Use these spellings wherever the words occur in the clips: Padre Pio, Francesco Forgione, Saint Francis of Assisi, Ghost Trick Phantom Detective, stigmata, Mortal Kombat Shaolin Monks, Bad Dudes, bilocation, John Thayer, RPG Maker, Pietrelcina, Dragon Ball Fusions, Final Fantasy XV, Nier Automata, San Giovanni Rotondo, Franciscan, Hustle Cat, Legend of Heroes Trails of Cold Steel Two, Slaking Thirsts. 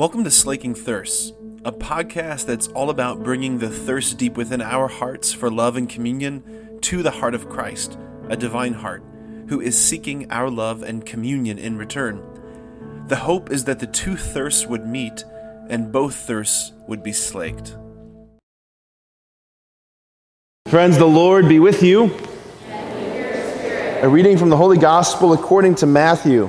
Welcome to Slaking Thirsts, a podcast that's all about bringing the thirst deep within our hearts for love and communion to the heart of Christ, a divine heart, who is seeking our love and communion in return. The hope is that the two thirsts would meet and both thirsts would be slaked. Friends, the Lord be with you. And with your spirit. A reading from the Holy Gospel according to Matthew.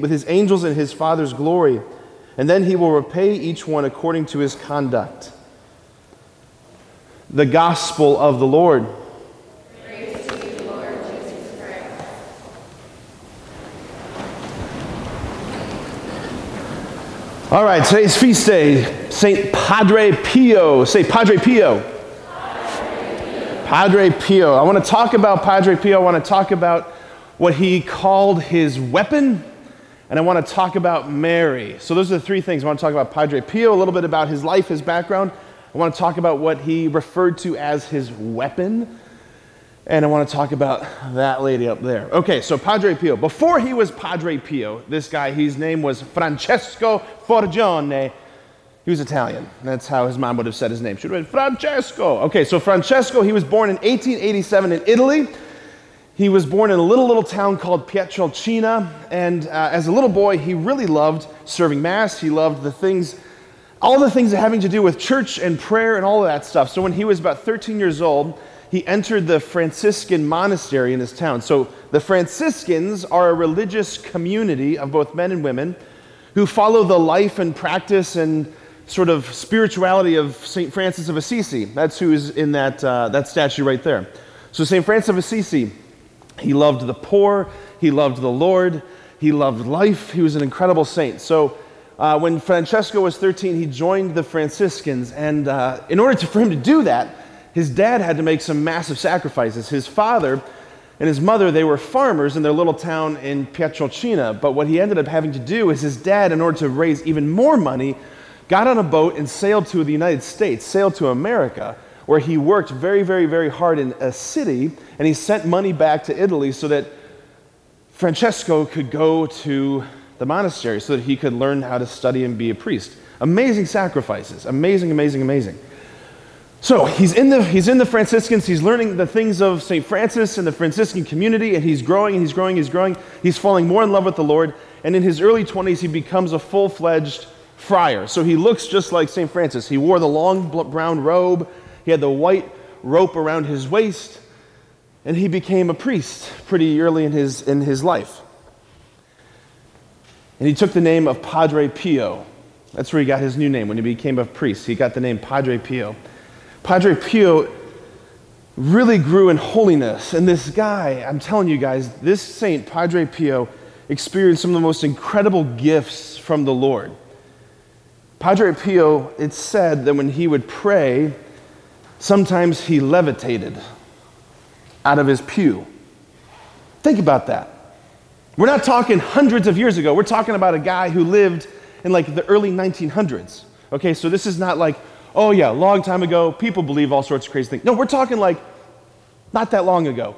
with his angels in his Father's glory, and then he will repay each one according to his conduct." The Gospel of the Lord. Praise to you, Lord Jesus Christ. All right, today's feast day, Saint Padre Pio. Say Padre Pio. Padre Pio. I want to talk about Padre Pio. I want to talk about what he called his weapon. And I want to talk about Mary. So those are the three things. I want to talk about Padre Pio, a little bit about his life, his background. I want to talk about what he referred to as his weapon. And I want to talk about that lady up there. Okay, so Padre Pio. Before he was Padre Pio, this guy, his name was Francesco Forgione. He was Italian. That's how his mom would have said his name. Should have been Francesco. Okay, so Francesco, he was born in 1887 in Italy. He was born in a little town called Pietrelcina, and as a little boy, he really loved serving Mass. He loved all the things having to do with church and prayer and all of that stuff. So when he was about 13 years old, he entered the Franciscan monastery in his town. So the Franciscans are a religious community of both men and women who follow the life and practice and sort of spirituality of Saint Francis of Assisi. That's who's in that statue right there. So Saint Francis of Assisi, he loved the poor, he loved the Lord, he loved life, he was an incredible saint. So when Francesco was 13, he joined the Franciscans, and in order for him to do that, his dad had to make some massive sacrifices. His father and his mother, they were farmers in their little town in Pietrelcina, but what he ended up having to do is his dad, in order to raise even more money, got on a boat and sailed to the United States, sailed to America, where he worked very, very, very hard in a city, and he sent money back to Italy so that Francesco could go to the monastery, so that he could learn how to study and be a priest. Amazing sacrifices. Amazing, amazing, amazing. So he's in the Franciscans, he's learning the things of St. Francis and the Franciscan community, and he's growing. He's falling more in love with the Lord, and in his early 20s, he becomes a full-fledged friar. So he looks just like St. Francis. He wore the long brown robe, he had the white rope around his waist, and he became a priest pretty early in his life. And he took the name of Padre Pio. That's where he got his new name. When he became a priest, he got the name Padre Pio. Padre Pio really grew in holiness. And this guy, I'm telling you guys, this saint, Padre Pio, experienced some of the most incredible gifts from the Lord. Padre Pio, it's said that when he would pray, sometimes he levitated out of his pew. Think about that. We're not talking hundreds of years ago. We're talking about a guy who lived in like the early 1900s. Okay, so this is not like, oh yeah, a long time ago, people believe all sorts of crazy things. No, we're talking like not that long ago.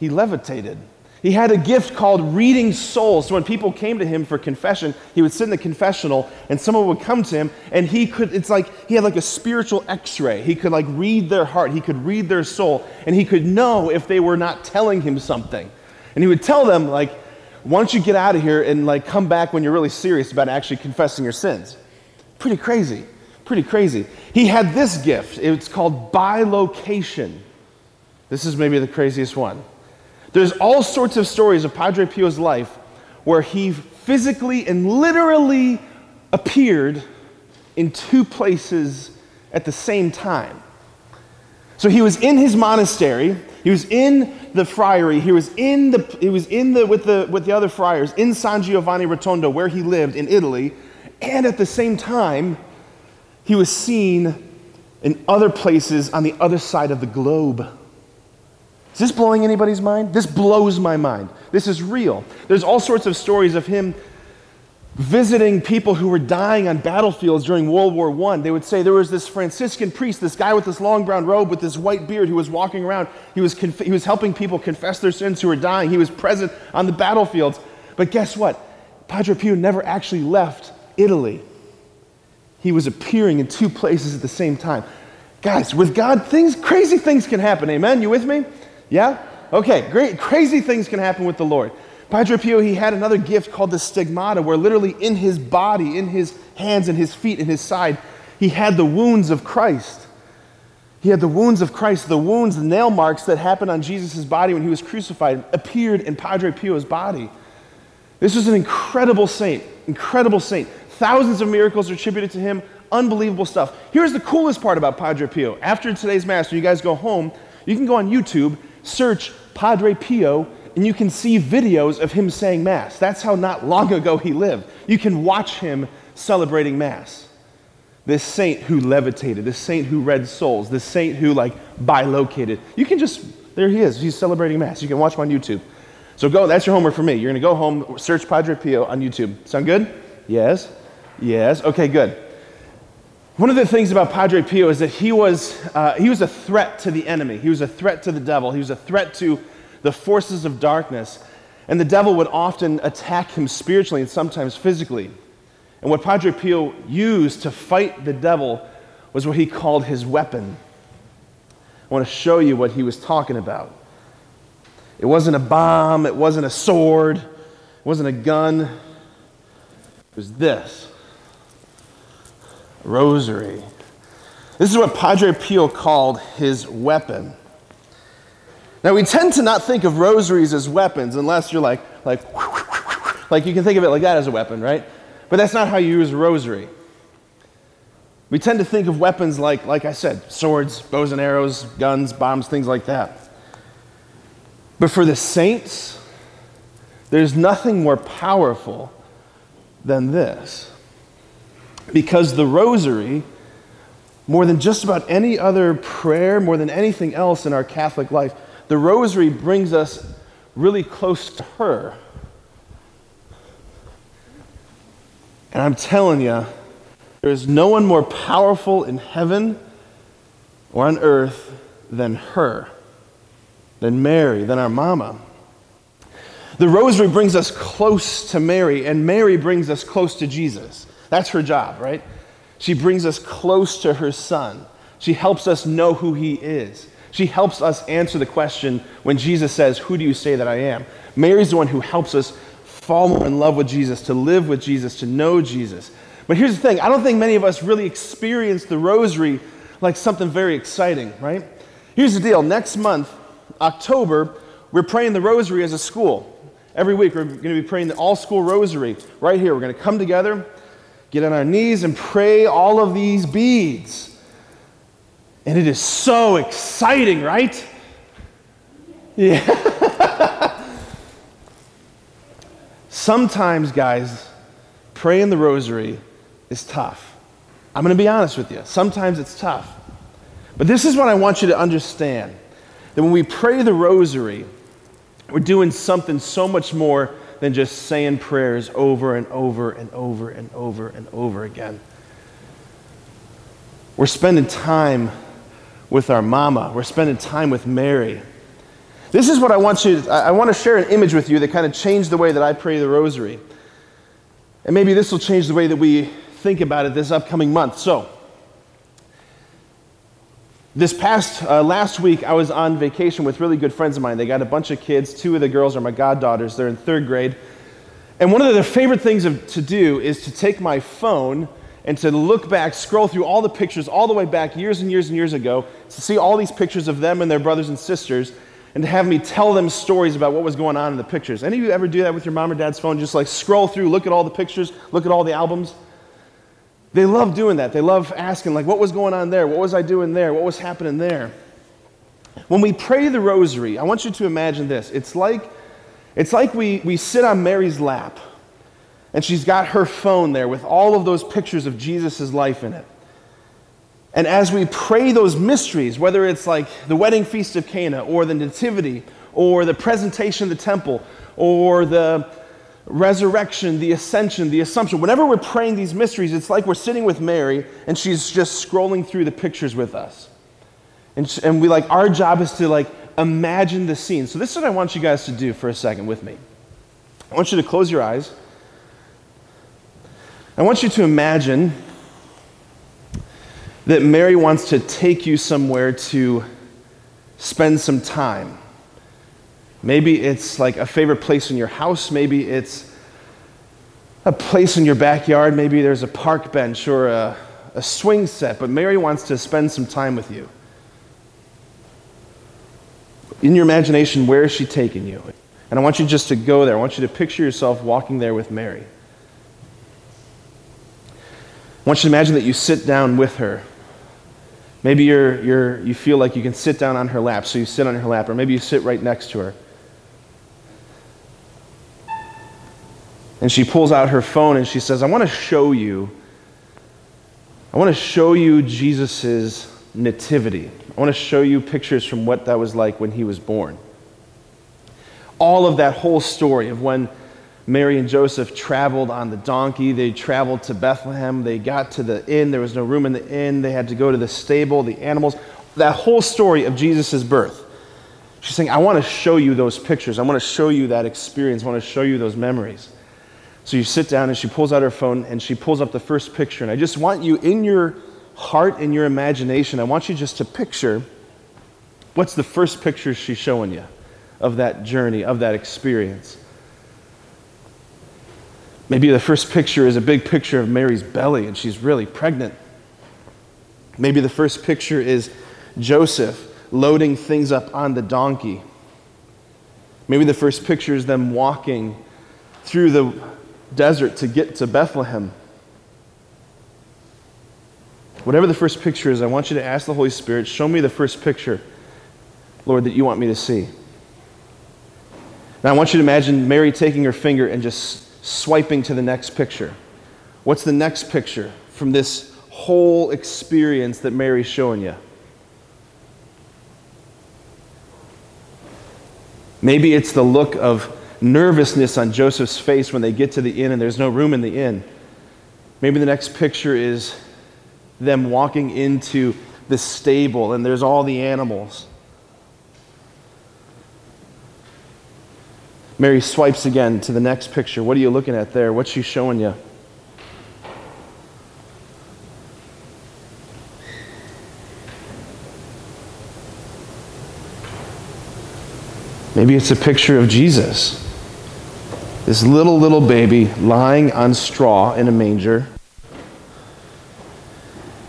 He levitated. He had a gift called reading souls. So when people came to him for confession, he would sit in the confessional and someone would come to him and he had like a spiritual x-ray. He could like read their heart. He could read their soul and he could know if they were not telling him something. And he would tell them like, why don't you get out of here and like come back when you're really serious about actually confessing your sins. Pretty crazy. He had this gift. It's called bilocation. This is maybe the craziest one. There's all sorts of stories of Padre Pio's life where he physically and literally appeared in two places at the same time. So he was in his monastery, he was in the friary, he was with the other friars in San Giovanni Rotondo, where he lived in Italy, and at the same time, he was seen in other places on the other side of the globe. Is this blowing anybody's mind? This blows my mind. This is real. There's all sorts of stories of him visiting people who were dying on battlefields during World War I. They would say there was this Franciscan priest, this guy with this long brown robe with this white beard who was walking around. He was helping people confess their sins who were dying. He was present on the battlefields. But guess what? Padre Pio never actually left Italy. He was appearing in two places at the same time. Guys, with God, crazy things can happen. Amen? You with me? Yeah? Okay, great. Crazy things can happen with the Lord. Padre Pio, he had another gift called the stigmata, where literally in his body, in his hands, in his feet, in his side, he had the wounds of Christ. He had the wounds of Christ, the nail marks that happened on Jesus' body when he was crucified appeared in Padre Pio's body. This was an incredible saint. Thousands of miracles are attributed to him, unbelievable stuff. Here's the coolest part about Padre Pio. After today's Mass, when you guys go home, you can go on YouTube, search Padre Pio, and you can see videos of him saying Mass. That's how not long ago he lived. You can watch him celebrating Mass. This saint who levitated, this saint who read souls, this saint who bilocated. You can just, there he is, he's celebrating Mass. You can watch him on YouTube. So go, that's your homework for me. You're going to go home, search Padre Pio on YouTube. Sound good? Yes? Yes? Okay, good. One of the things about Padre Pio is that he was a threat to the enemy. He was a threat to the devil. He was a threat to the forces of darkness, and the devil would often attack him spiritually and sometimes physically. And what Padre Pio used to fight the devil was what he called his weapon. I want to show you what he was talking about. It wasn't a bomb, it wasn't a sword, it wasn't a gun, it was this, a rosary. This is what Padre Pio called his weapon. Now, we tend to not think of rosaries as weapons unless you're like you can think of it like that as a weapon, right? But that's not how you use a rosary. We tend to think of weapons like I said, swords, bows and arrows, guns, bombs, things like that. But for the saints, there's nothing more powerful than this. Because the rosary, more than just about any other prayer, more than anything else in our Catholic life, the rosary brings us really close to her. And I'm telling you, there is no one more powerful in heaven or on earth than her, than Mary, than our mama. The rosary brings us close to Mary, and Mary brings us close to Jesus. That's her job, right? She brings us close to her Son. She helps us know who He is. She helps us answer the question when Jesus says, "Who do you say that I am?" Mary's the one who helps us fall more in love with Jesus, to live with Jesus, to know Jesus. But here's the thing. I don't think many of us really experience the rosary like something very exciting, right? Here's the deal. Next month, October, we're praying the rosary as a school. Every week we're going to be praying the all-school rosary right here. We're going to come together, get on our knees, and pray all of these beads. And it is so exciting, right? Yeah. Sometimes, guys, praying the rosary is tough. I'm going to be honest with you. Sometimes it's tough. But this is what I want you to understand. That when we pray the rosary, we're doing something so much more than just saying prayers over and over and over and over and over again. We're spending time with our mama. We're spending time with Mary. This is what I want you to, I want to share an image with you that kind of changed the way that I pray the rosary. And maybe this will change the way that we think about it this upcoming month. So, this past, last week, I was on vacation with really good friends of mine. They got a bunch of kids. Two of the girls are my goddaughters. They're in third grade. And one of their favorite things to do is to take my phone and to look back, scroll through all the pictures all the way back years and years and years ago, to see all these pictures of them and their brothers and sisters, and to have me tell them stories about what was going on in the pictures. Any of you ever do that with your mom or dad's phone? Just scroll through, look at all the pictures, look at all the albums? They love doing that. They love asking, what was going on there? What was I doing there? What was happening there? When we pray the rosary, I want you to imagine this. It's like we sit on Mary's lap, and she's got her phone there with all of those pictures of Jesus' life in it. And as we pray those mysteries, whether it's like the wedding feast of Cana, or the nativity, or the presentation of the temple, or the resurrection, the ascension, the assumption, whenever we're praying these mysteries, it's like we're sitting with Mary, and she's just scrolling through the pictures with us. And we like, our job is to like imagine the scene. So this is what I want you guys to do for a second with me. I want you to close your eyes. I want you to imagine that Mary wants to take you somewhere to spend some time. Maybe it's like a favorite place in your house. Maybe it's a place in your backyard. Maybe there's a park bench or a swing set, but Mary wants to spend some time with you. In your imagination, where is she taking you? And I want you just to go there. I want you to picture yourself walking there with Mary. I want you to imagine that you sit down with her. Maybe you feel like you can sit down on her lap, so you sit on her lap, or maybe you sit right next to her. And she pulls out her phone and she says, I want to show you Jesus' nativity. I want to show you pictures from what that was like when he was born. All of that whole story of when Mary and Joseph traveled on the donkey, they traveled to Bethlehem, they got to the inn, there was no room in the inn, they had to go to the stable, the animals, that whole story of Jesus' birth. She's saying, I want to show you those pictures, I want to show you that experience, I want to show you those memories. So you sit down and she pulls out her phone and she pulls up the first picture, and I just want you in your heart, in your imagination, I want you just to picture what's the first picture she's showing you of that journey, of that experience. Maybe the first picture is a big picture of Mary's belly and she's really pregnant. Maybe the first picture is Joseph loading things up on the donkey. Maybe the first picture is them walking through the desert to get to Bethlehem. Whatever the first picture is, I want you to ask the Holy Spirit, show me the first picture, Lord, that you want me to see. Now I want you to imagine Mary taking her finger and just swiping to the next picture. What's the next picture from this whole experience that Mary's showing you? Maybe it's the look of nervousness on Joseph's face when they get to the inn and there's no room in the inn. Maybe the next picture is them walking into the stable and there's all the animals. Mary swipes again to the next picture. What are you looking at there? What's she showing you? Maybe it's a picture of Jesus. This little baby lying on straw in a manger.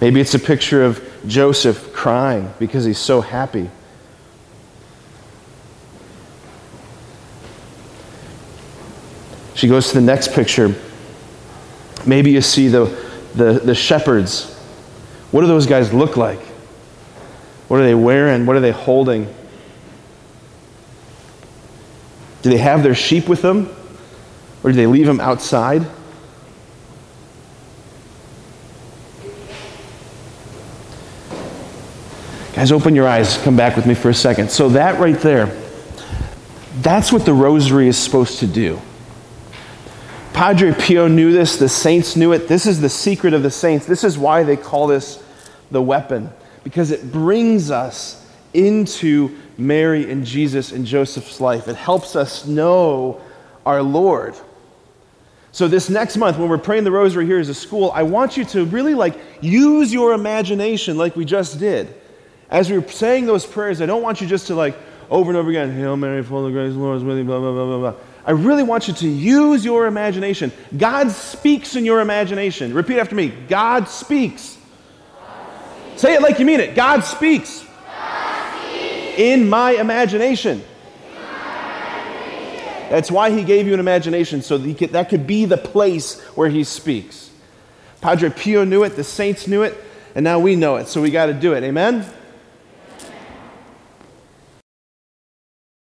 Maybe it's a picture of Joseph crying because he's so happy. She goes to the next picture. Maybe you see the shepherds. What do those guys look like? What are they wearing? What are they holding? Do they have their sheep with them? Or do they leave them outside? Guys, open your eyes. Come back with me for a second. So that right there, that's what the rosary is supposed to do. Padre Pio knew this, the saints knew it. This is the secret of the saints. This is why they call this the weapon, because it brings us into Mary and Jesus and Joseph's life. It helps us know our Lord. So this next month, when we're praying the rosary here as a school, I want you to really like use your imagination like we just did. As we were saying those prayers, I don't want you just to like over and over again, Hail Mary, full of grace, the Lord is with you, blah, blah, blah, blah, blah. I really want you to use your imagination. God speaks in your imagination. Repeat after me. God speaks. God speaks. Say it like you mean it. God speaks. God speaks. In my imagination. In my imagination. That's why he gave you an imagination, so that that could be the place where he speaks. Padre Pio knew it. The saints knew it. And now we know it. So we got to do it. Amen?